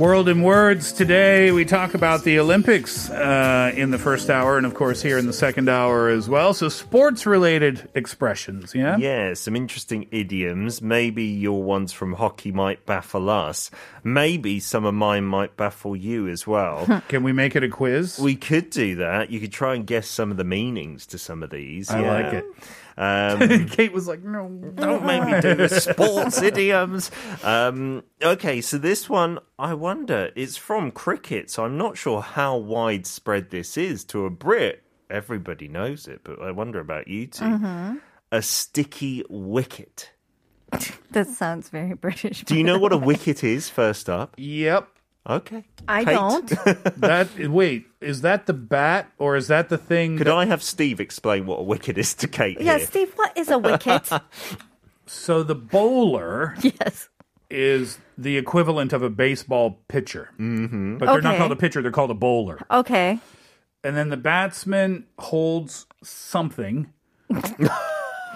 World in Words. Today we talk about the Olympics in the first hour and, of course, here in the second hour as well. So sports-related expressions, yeah? Yeah, some interesting idioms. Maybe your ones from hockey might baffle us. Maybe some of mine might baffle you as well. Can we make it a quiz? We could do that. You could try and guess some of the meanings to some of these. I like it. Kate was like, no, don't make me do sports idioms. Okay, so this one, I wonder, it's from cricket, so I'm not sure how widespread this is. To a Brit, everybody knows it, but I wonder about you two. Mm-hmm. A sticky wicket. That sounds very British. Do you know what a wicket is, first up? Yep. Okay. I Kate. Don't. Wait, is that the bat or is that the thing? Could I have Steve explain what a wicket is to Kate here? Yeah, Steve, what is a wicket? So the bowler is the equivalent of a baseball pitcher. Mm-hmm. But they're not called a pitcher, they're called a bowler. Okay. And then the batsman holds something.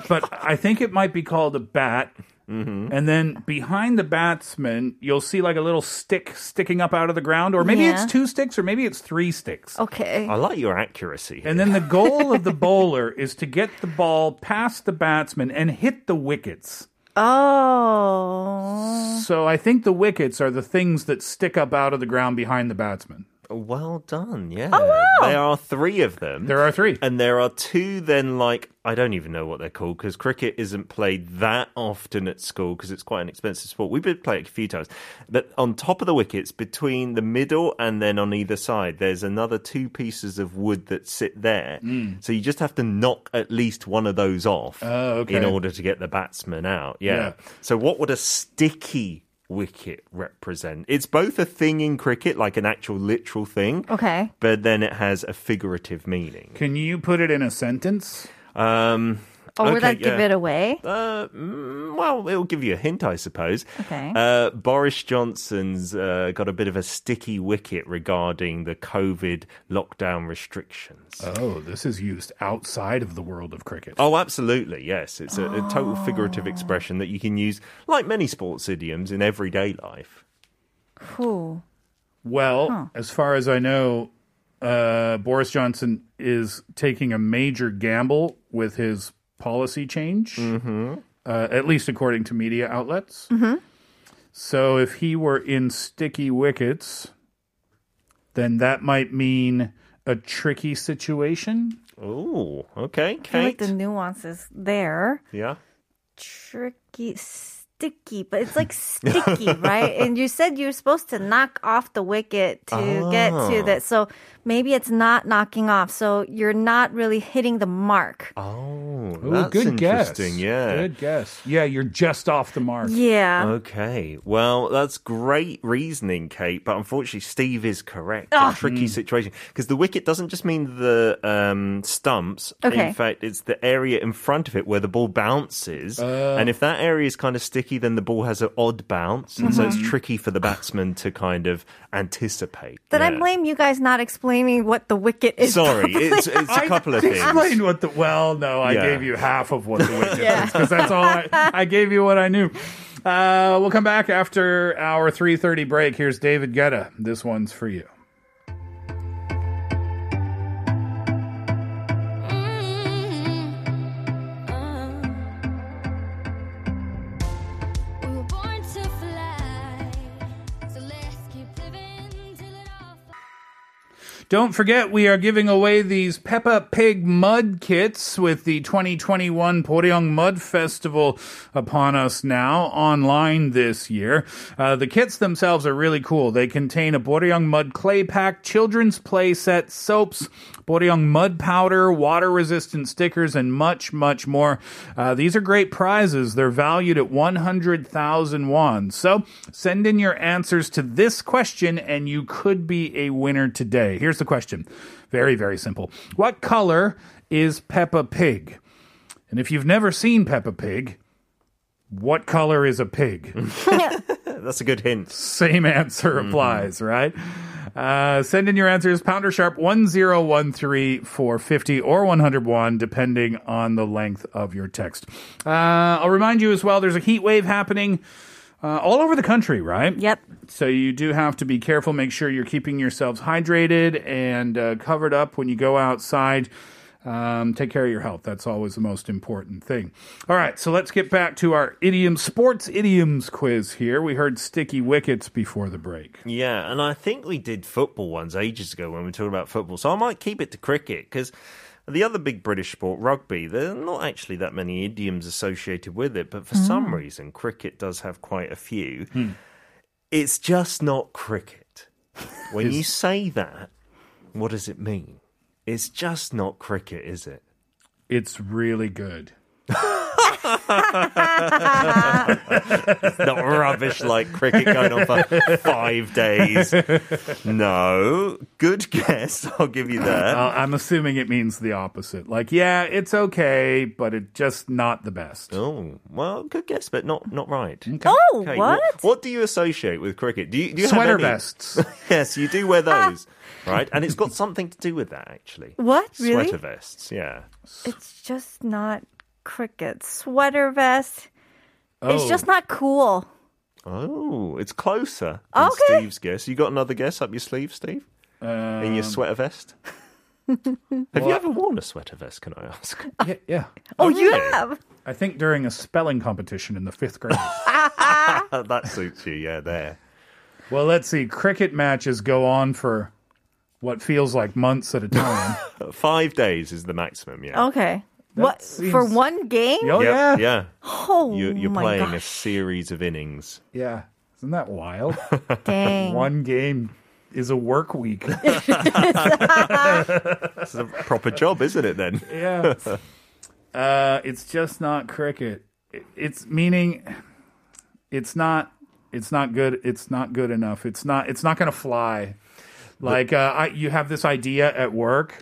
But I think it might be called a bat. Mm-hmm. And then behind the batsman, you'll see like a little stick sticking up out of the ground. Or maybe it's two sticks or maybe it's three sticks. Okay. I like your accuracy here. And then the goal of the bowler is to get the ball past the batsman and hit the wickets. Oh. So I think the wickets are the things that stick up out of the ground behind the batsman. Well done, yeah. Oh, wow. There are three of them. There are three. And there are two then, like, I don't even know what they're called because cricket isn't played that often at school because it's quite an expensive sport. We've been playing it a few times. But on top of the wickets, between the middle and then on either side, there's another two pieces of wood that sit there. Mm. So you just have to knock at least one of those off in order to get the batsman out. Yeah. So what would a sticky wicket represent? It's both a thing in cricket, like an actual literal thing, but then it has a figurative meaning. Can you put it in a sentence? Or would that give it away? Well, it'll give you a hint, I suppose. Okay. Boris Johnson's got a bit of a sticky wicket regarding the COVID lockdown restrictions. Oh, this is used outside of the world of cricket. Oh, absolutely, yes. It's a total figurative expression that you can use, like many sports idioms, in everyday life. Cool. Well, as far as I know, Boris Johnson is taking a major gamble with his policy change, at least according to media outlets. Mm-hmm. So if he were in sticky wickets, then that might mean a tricky situation. Oh, okay, Kate. I feel like the nuance is there. Yeah. Tricky, sticky, but it's like sticky, right? And you said you're supposed to knock off the wicket to get to that. So maybe it's not knocking off. So you're not really hitting the mark. Oh, that's good guess. Yeah. Good guess. Yeah, you're just off the mark. Yeah. Okay. Well, that's great reasoning, Kate. But unfortunately, Steve is correct. A tricky situation. Because the wicket doesn't just mean the stumps. Okay. In fact, it's the area in front of it where the ball bounces. And if that area is kind of sticky, then the ball has an odd bounce. And so it's tricky for the batsman to kind of anticipate. Then I blame you guys not explaining what the wicket is. Sorry, it's a couple of things. Explain what the... Well, no, I gave you half of what the wicket is, because that's all I gave you what I knew. We'll come back after our 3:30 break. Here's David Guetta. This one's for you. Don't forget, we are giving away these Peppa Pig mud kits with the 2021 Boryeong Mud Festival upon us now, online this year. The kits themselves are really cool. They contain a Boryeong Mud clay pack, children's play set, soaps, Boryeong mud powder, water-resistant stickers, and much, much more. These are great prizes. They're valued at 100,000 won. So send in your answers to this question, and you could be a winner today. Here's the question. Very, very simple. What color is Peppa Pig? And if you've never seen Peppa Pig, what color is a pig? That's a good hint. Same answer applies, right? Send in your answers, pounder sharp 1013 for 50 or 101, depending on the length of your text. I'll remind you as well, there's a heat wave happening all over the country, right? Yep. So you do have to be careful. Make sure you're keeping yourselves hydrated and covered up when you go outside. Take care of your health. That's always the most important thing. All right, so let's get back to our sports idioms quiz here. We heard sticky wickets before the break. Yeah, and I think we did football ones ages ago when we were talking about football, so I might keep it to cricket, because the other big British sport, rugby, there are not actually that many idioms associated with it, but for some reason, cricket does have quite a few. It's just not cricket. When you say that, what does it mean? It's just not cricket, is it? It's really good. It's not rubbish like cricket going on for 5 days. No. Good guess. I'll give you that. I'm assuming it means the opposite. Like, yeah, it's okay, but it's just not the best. Oh, well, good guess, but not right. Okay. Oh, okay. What do you associate with cricket? Do you sweater vests. Yes, you do wear those. Right? And it's got something to do with that, actually. What? Really? Sweater vests, yeah. It's just not cricket. Sweater vest. Oh. It's just not cool. Oh, it's closer than Steve's guess. You got another guess up your sleeve, Steve? In your sweater vest? Have you ever worn a sweater vest, can I ask? Yeah. Oh, you have? I think during a spelling competition in the 5th grade. That suits you, yeah, there. Well, let's see. Cricket matches go on for what feels like months at a time. 5 days is the maximum, yeah. Okay. For one game? Oh, yeah. Yeah. Oh, you're my playing gosh. A series of innings. Yeah. Isn't that wild? Dang. One game is a work week. It's a proper job, isn't it, then? Yeah. It's just not cricket. It's meaning it's not good. It's not good enough. It's not going to fly. Like, you have this idea at work,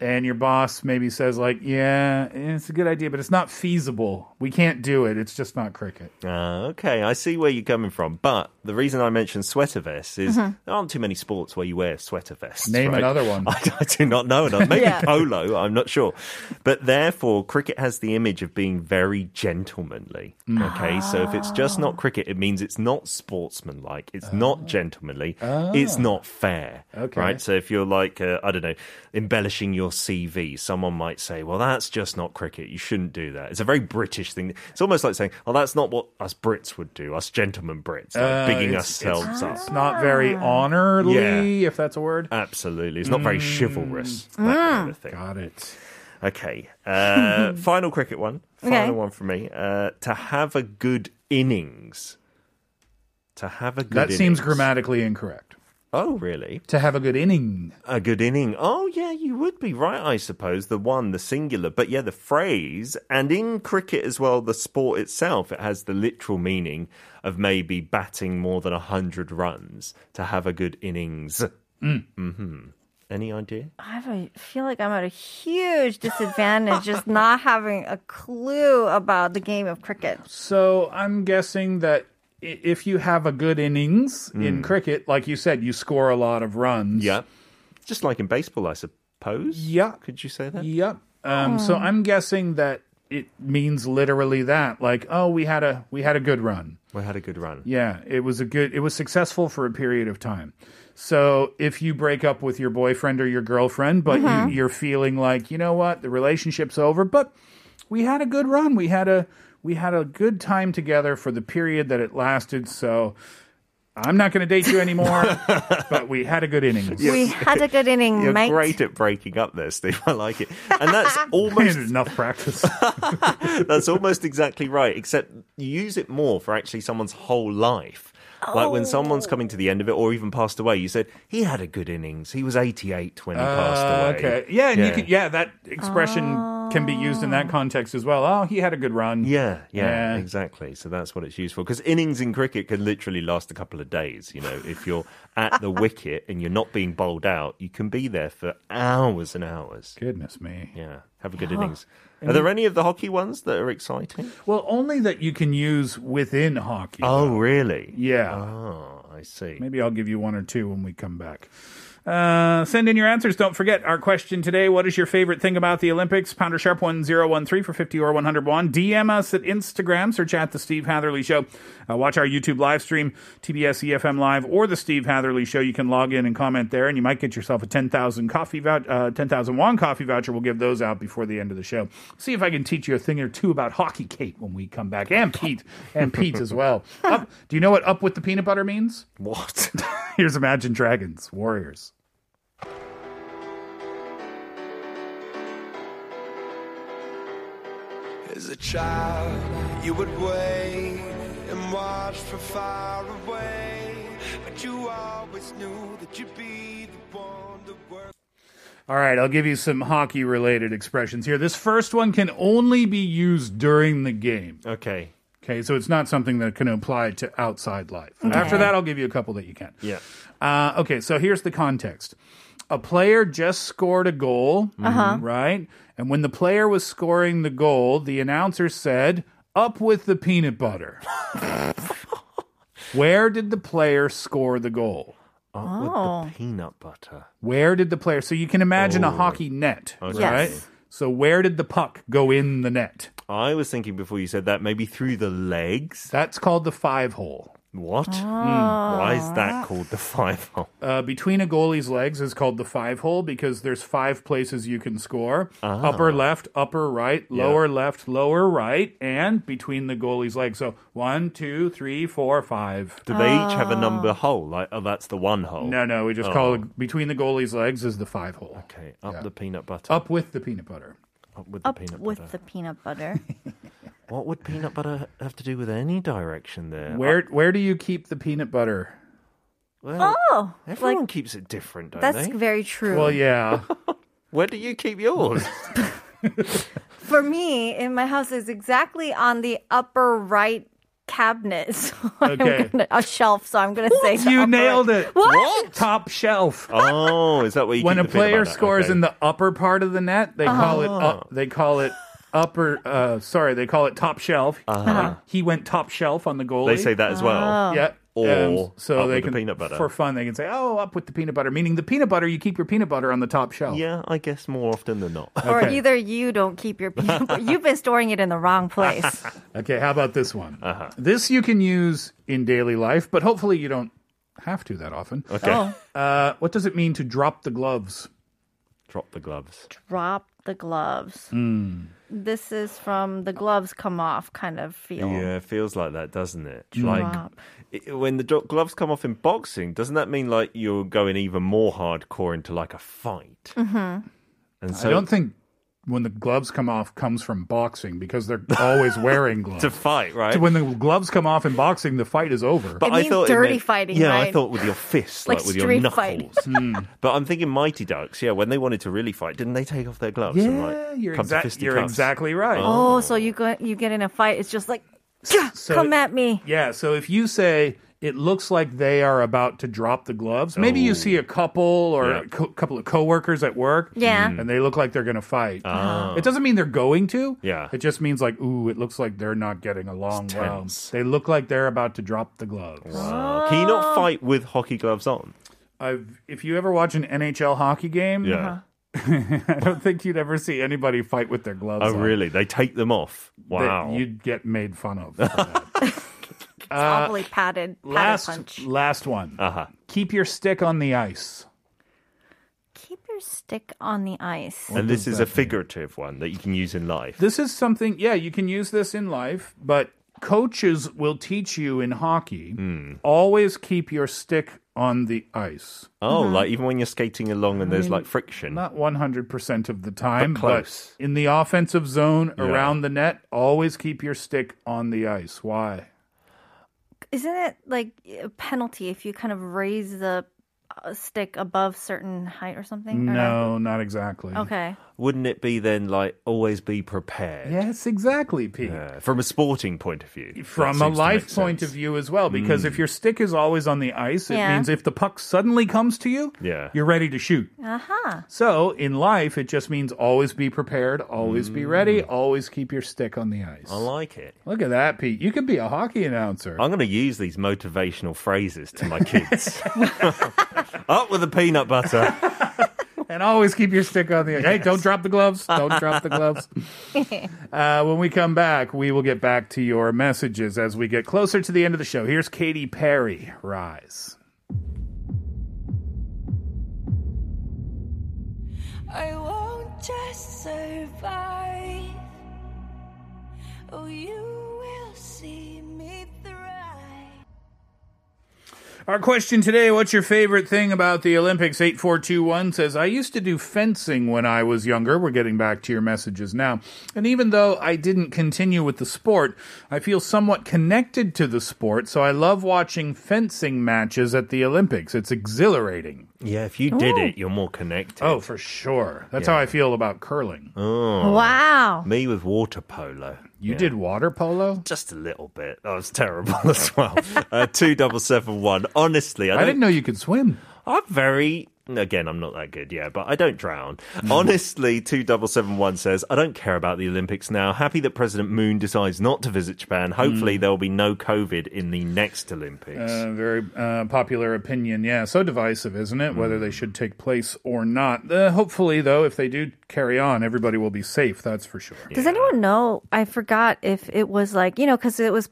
and your boss maybe says, like, yeah, it's a good idea, but it's not feasible. We can't do it. It's just not cricket. Okay, I see where you're coming from. But the reason I mentioned sweater vests is there aren't too many sports where you wear sweater vests. Name another one. I do not know enough. Maybe polo, I'm not sure. But therefore, cricket has the image of being very gentlemanly. Okay, so if it's just not cricket, it means it's not sportsmanlike. It's not gentlemanly. It's not fair. Okay. Right? So if you're like, I don't know, embellishing your CV, someone might say, well, that's just not cricket. You shouldn't do that. It's a very British thing. It's almost like saying, well, that's not what us Brits would do, us gentlemen Brits, bigging ourselves up. It's not very honorly, if that's a word. Absolutely. It's not very chivalrous, that kind of thing. Got it. Okay. Final cricket one. Final one for me. To have a good innings. That seems grammatically incorrect. Oh, really? To have a good inning. A good inning. Oh, yeah, you would be right, I suppose. The one, the singular. But yeah, the phrase, and in cricket as well, the sport itself, it has the literal meaning of maybe batting more than 100 runs. To have a good innings. Any idea? I feel like I'm at a huge disadvantage just not having a clue about the game of cricket. So I'm guessing that if you have a good innings in cricket, like you said, you score a lot of runs. Yeah. Just like in baseball, I suppose. Yeah. Could you say that? Yep. So I'm guessing that it means literally that. Like, oh, we had a good run. We had a good run. Yeah. It was successful for a period of time. So if you break up with your boyfriend or your girlfriend, but you're feeling like, you know what, the relationship's over, but we had a good run. We had a good time together for the period that it lasted, so I'm not going to date you anymore, but we had a good innings. We had a good inning, you're mate. You're great at breaking up there, Steve. I like it. And that's almost... enough practice. That's almost exactly right, except you use it more for actually someone's whole life. Oh. Like when someone's coming to the end of it or even passed away, you said, he had a good innings. He was 88 when he passed away. Okay. Yeah, and you could, that expression can be used in that context as well. Oh, he had a good run. Yeah, exactly. So that's what it's used for. Because innings in cricket can literally last a couple of days. You know, if you're at the wicket and you're not being bowled out, you can be there for hours and hours. Goodness me. Yeah, have a good innings. Are there any of the hockey ones that are exciting? Well, only that you can use within hockey. Oh, really? Yeah. Oh, I see. Maybe I'll give you one or two when we come back. Send in your answers. Don't forget our question today. What is your favorite thing about the Olympics? #1013 for 50 or 101. DM us at Instagram. Search at The Steve Hatherley Show. Watch our YouTube live stream, TBS EFM Live or The Steve Hatherley Show. You can log in and comment there, and you might get yourself a 10,000 won coffee voucher. We'll give those out before the end of the show. See if I can teach you a thing or two about hockey, Kate, when we come back. And Pete as well. Do you know what up with the peanut butter means? What? Here's Imagine Dragons, Warriors. As a child, you would wait and watch from far away, but you always knew that you'd be the one to work. All right, I'll give you some hockey-related expressions here. This first one can only be used during the game. Okay, so it's not something that can apply to outside life. Okay. After that, I'll give you a couple that you can. Yeah. Okay, so here's the context. A player just scored a goal, right? And when the player was scoring the goal, the announcer said, "Up with the peanut butter." Where did the player score the goal? Up with the peanut butter. Where did the player... So you can imagine a hockey net, right? Yes. So where did the puck go in the net? I was thinking before you said that, maybe through the legs. That's called the five hole. What? Why is that called the five hole? Between a goalie's legs is called the five hole because there's five places you can score. Upper left, upper right, lower left, lower right, and between the goalie's legs. So 1, 2, 3, 4, 5. Do they each have a number hole? Like, that's the one hole. No, we just call it between the goalie's legs is the five hole. Okay, the peanut butter. Up with the peanut butter. Up with the peanut butter. What would peanut butter have to do with any direction there? Where do you keep the peanut butter? Well, everyone keeps it different, don't they? That's very true. Well, yeah. Where do you keep yours? For me, in my house, it's exactly on the upper right cabinet. So a shelf, so I'm going to say that. You nailed it. What? Top shelf. Oh, is that what you keep the peanut butter? When a player scores in the upper part of the net, they call it up. They call it... they call it top shelf. He went top shelf on the goalie. They say that as well. Yep. Or so up they with can, the peanut butter. For fun, they can say, up with the peanut butter, meaning the peanut butter, you keep your peanut butter on the top shelf. Yeah, I guess more often than not. Okay. Or either you don't keep your peanut butter. You've been storing it in the wrong place. Okay, how about this one? This you can use in daily life, but hopefully you don't have to that often. Okay. What does it mean to drop the gloves? Drop the gloves. Drop the gloves. This is from the gloves come off kind of feel. Yeah, it feels like that, doesn't it? Drop. Like when the gloves come off in boxing, doesn't that mean like you're going even more hardcore into like a fight? And so I don't think when the gloves come off comes from boxing because they're always wearing gloves. To fight, right? So when the gloves come off in boxing, the fight is over. But I thought dirty fighting, right? Yeah, I thought with your fists, like with your knuckles. But I'm thinking Mighty Ducks, when they wanted to really fight, didn't they take off their gloves? Yeah, and, like, you're exactly right. So you get in a fight, it's just like, come at me. Yeah, so if you say... It looks like they are about to drop the gloves. Maybe you see a couple or a couple of coworkers at work, and they look like they're going to fight. It doesn't mean they're going to. Yeah. It just means like, it looks like they're not getting along well. They look like they're about to drop the gloves. Wow. Can you not fight with hockey gloves on? If you ever watch an NHL hockey game, I don't think you'd ever see anybody fight with their gloves on. Oh, really? They take them off? Wow. You'd get made fun of for that. Probably padded punch. Last one. Keep your stick on the ice. Keep your stick on the ice. And this is a figurative one that you can use in life. This is something, you can use this in life, but Coaches will teach you in hockey, always keep your stick on the ice. Oh, like even when you're skating along and there's like friction. Not 100% of the time, but close. But in the offensive zone around the net, always keep your stick on the ice. Why? Isn't it like a penalty if you kind of raise the stick above certain height or something? No, not exactly. Okay. Wouldn't it be then like always be prepared? Yes, exactly, Pete. From a sporting point of view. From a life point of view as well, because if your stick is always on the ice, it means if the puck suddenly comes to you, you're ready to shoot. Uh-huh. So in life, it just means always be prepared, always be ready, always keep your stick on the ice. I like it. Look at that, Pete. You could be a hockey announcer. I'm going to use these motivational phrases to my kids. Up with the peanut butter. And always keep your stick on the ice. Yes. Hey, don't drop the gloves. Don't drop the gloves. When we come back, we will get back to your messages as we get closer to the end of the show. Here's Katy Perry, Rise. I won't just survive. Oh, you will see me through. Our question today, what's your favorite thing about the Olympics? 8421 says, I used to do fencing when I was younger. We're getting back to your messages now. And even though I didn't continue with the sport, I feel somewhat connected to the sport, so I love watching fencing matches at the Olympics. It's exhilarating. Yeah, if you did it, you're more connected. Oh, for sure. That's how I feel about curling. Oh. Wow. Me with water polo. You did water polo? Just a little bit. I was terrible as well. 2771. Honestly, I didn't know you could swim. Again, I'm not that good, but I don't drown. Honestly, 2771 says, I don't care about the Olympics now. Happy that President Moon decides not to visit Japan. Hopefully there will be no COVID in the next Olympics. Very popular opinion. Yeah, so divisive, isn't it? Whether they should take place or not. Hopefully, though, if they do carry on, everybody will be safe. That's for sure. Does anyone know? I forgot if it was like, because it was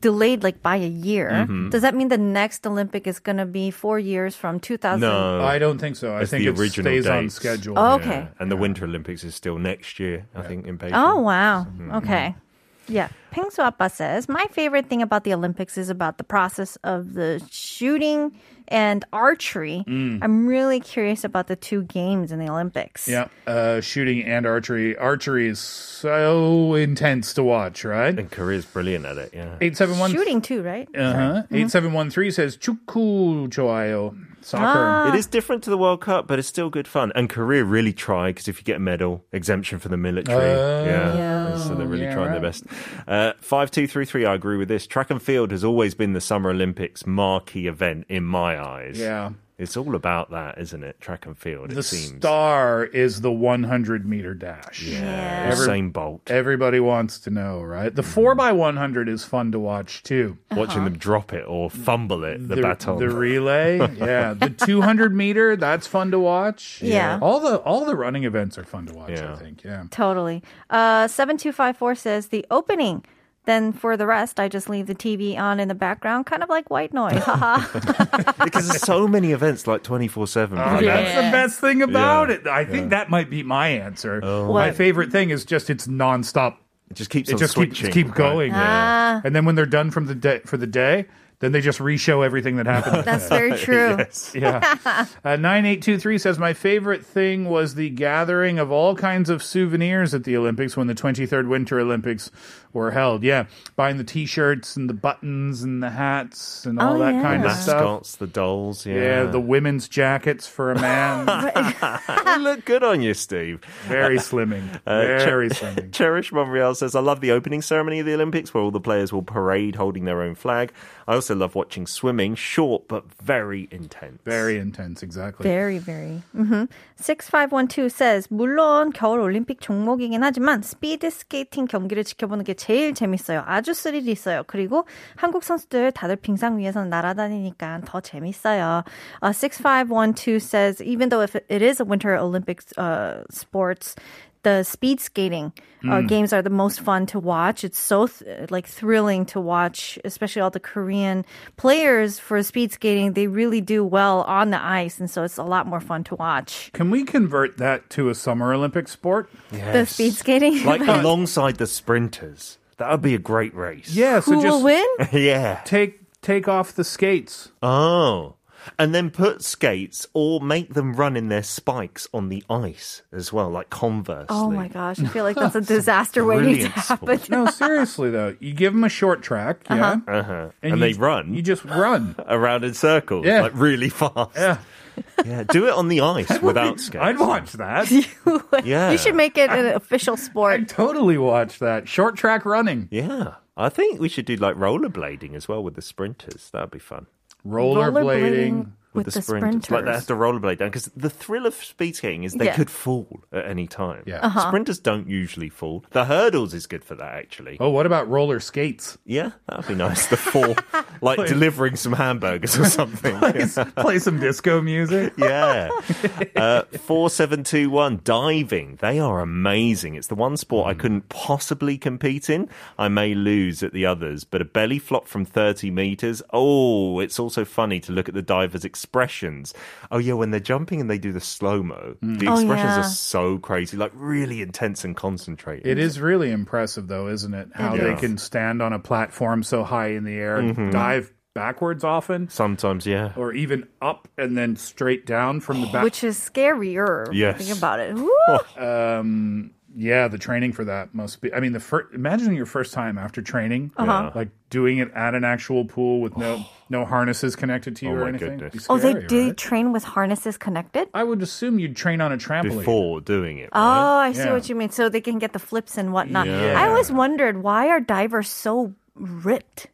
delayed like by a year. Does that mean the next Olympic is going to be 4 years from 2000? No, I don't think so. I think it stays on schedule. Oh, okay. And the Winter Olympics is still next year, I think, in Beijing. Oh, wow. Okay. Yeah. Pingsu Appa says, my favorite thing about the Olympics is about the process of the shooting and archery. I'm really curious about the two games in the Olympics. Yeah, shooting and archery. Archery is so intense to watch, right? And Korea's brilliant at it, yeah. 8713. Shooting too, right? Uh-huh. 8713 says, 축구 좋아요. Soccer. It is different to the World Cup, but it's still good fun. And Korea really try, because if you get a medal, exemption for the military. So they're really trying their best. 5233, I agree with this. Track and field has always been the Summer Olympics marquee event in my eyes. Yeah. It's all about that, isn't it? Track and field, it seems. The star is the 100-meter dash. Yeah. Usain Bolt. Everybody wants to know, right? The 4x100 is fun to watch, too. Watching them drop it or fumble it, the baton. The relay, yeah. The 200-meter, that's fun to watch. Yeah. All the running events are fun to watch, I think, Totally. 7254 says, the opening. Then for the rest, I just leave the TV on in the background, kind of like white noise. Because there's so many events, like 24/7. That's the best thing about it. I think that might be my answer. Oh. My favorite thing is just it's nonstop. It just keeps switching. It just keeps going. And then when they're done for the day, then they just re-show everything that happened. That's very true. Yes. Yeah. 9823 says, my favorite thing was the gathering of all kinds of souvenirs at the Olympics when the 23rd Winter Olympics were held. Yeah, buying the T-shirts and the buttons and the hats and all that kind of stuff. Mascots, the dolls, Yeah, the women's jackets for a man. Look good on you, Steve. Very slimming. Very slimming. Cherish Monreal says, I love the opening ceremony of the Olympics where all the players will parade holding their own flag. I also love watching swimming, short but very intense. Very intense, exactly. Very, very. 6512 says, 물론 겨울 올림픽 종목이긴 하지만 스피드 스케이팅 경기를 지켜보는 게 제일 재밌어요. 아주 스릴이 있어요. 그리고 한국 선수들 다들 빙상 위에서 날아다니니까 더 재밌어요. 6512 says, even though if it is a Winter Olympics sports, the speed skating games are the most fun to watch. It's so thrilling to watch, especially all the Korean players for speed skating. They really do well on the ice, and so it's a lot more fun to watch. Can we convert that to a Summer Olympic sport? Yes. The speed skating? Like alongside the sprinters. That would be a great race. Yeah. So who will win? Yeah. Take off the skates. Oh. And then put skates or make them run in their spikes on the ice as well, like Converse. Oh, my gosh. I feel like that's a disaster waiting to happen. No, seriously, though. You give them a short track, yeah? Uh-huh. And they run. You just run. Around in circles, like really fast. Yeah. Yeah, do it on the ice without skates. I'd watch that. You should make it an official sport. I'd totally watch that. Short track running. Yeah. I think we should do like rollerblading as well with the sprinters. That would be fun. Rollerblading with the sprinters. Like they have to rollerblade down because the thrill of speed skating is they could fall at any time. Yeah. Uh-huh. Sprinters don't usually fall. The hurdles is good for that, actually. Oh, what about roller skates? Yeah, that would be nice. The fall, like delivering some hamburgers or something. Play some disco music. Yeah. 4721, diving. They are amazing. It's the one sport I couldn't possibly compete in. I may lose at the others, but a belly flop from 30 metres. Oh, it's also funny to look at the divers' expressions. Oh, yeah, when they're jumping and they do the slow-mo, the expressions are so crazy, like really intense and concentrated. It is really impressive, though, isn't it? How they can stand on a platform so high in the air and dive backwards often. Sometimes, yeah. Or even up and then straight down from the back. Which is scarier. Yes. Think about it. Yeah, the training for that must be... I mean, imagining your first time after training, like doing it at an actual pool with no harnesses connected to you or anything. Goodness. Scary, do train with harnesses connected? I would assume you'd train on a trampoline. Before doing it, right? Oh, I see what you mean. So they can get the flips and whatnot. Yeah. I always wondered, why are divers so ripped?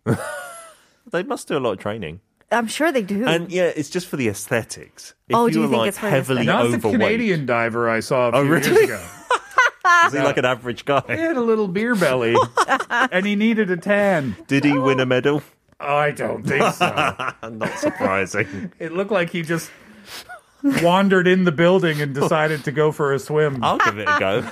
They must do a lot of training. I'm sure they do. And yeah, it's just for the aesthetics. If do you think it's for heavily overweight? Not the Canadian diver I saw a few years ago. Is he like an average guy? He had a little beer belly, and he needed a tan. Did he win a medal? I don't think so. Not surprising. It looked like he just wandered in the building and decided to go for a swim. I'll give it a go.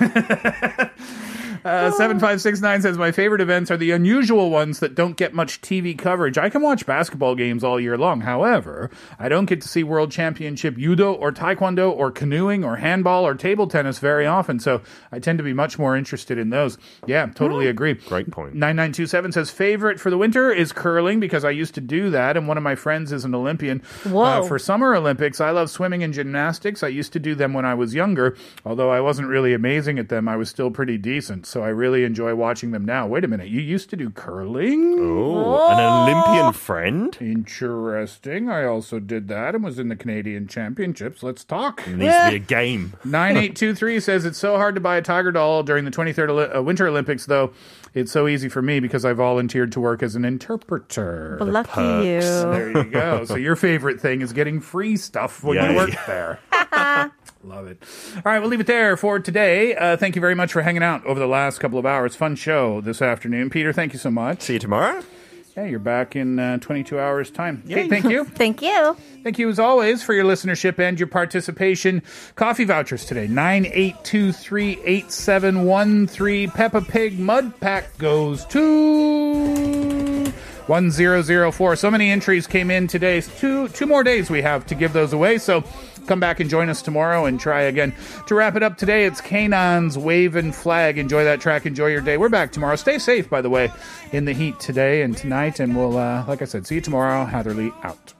7569 says, my favorite events are the unusual ones that don't get much TV coverage. I can watch basketball games all year long. However, I don't get to see World Championship Judo or Taekwondo or canoeing or handball or table tennis very often. So I tend to be much more interested in those. Yeah, totally agree. Great point. 9927 says, favorite for the winter is curling because I used to do that. And one of my friends is an Olympian. For Summer Olympics, I love swimming and gymnastics. I used to do them when I was younger. Although I wasn't really amazing at them, I was still pretty decent. So I really enjoy watching them now. Wait a minute. You used to do curling? Oh, an Olympian friend? Interesting. I also did that and was in the Canadian Championships. Let's talk. It needs to be a game. 9823 says, it's so hard to buy a tiger doll during the 23rd Winter Olympics, though. It's so easy for me because I volunteered to work as an interpreter. Well, lucky you. There you go. So your favorite thing is getting free stuff when you work there. Love it. All right, we'll leave it there for today. Thank you very much for hanging out over the last couple of hours. Fun show this afternoon. Peter, thank you so much. See you tomorrow. Yeah, you're back in 22 hours' time. Kate, thank you. Thank you. Thank you, as always, for your listenership and your participation. Coffee vouchers today, 98238713. Peppa Pig Mud Pack goes to... 1004. So many entries came in today. Two more days we have to give those away. So come back and join us tomorrow and try again. To wrap it up today, it's Kanon's Wave and Flag. Enjoy that track. Enjoy your day. We're back tomorrow. Stay safe, by the way, in the heat today and tonight. And we'll, like I said, see you tomorrow. Hatherley out.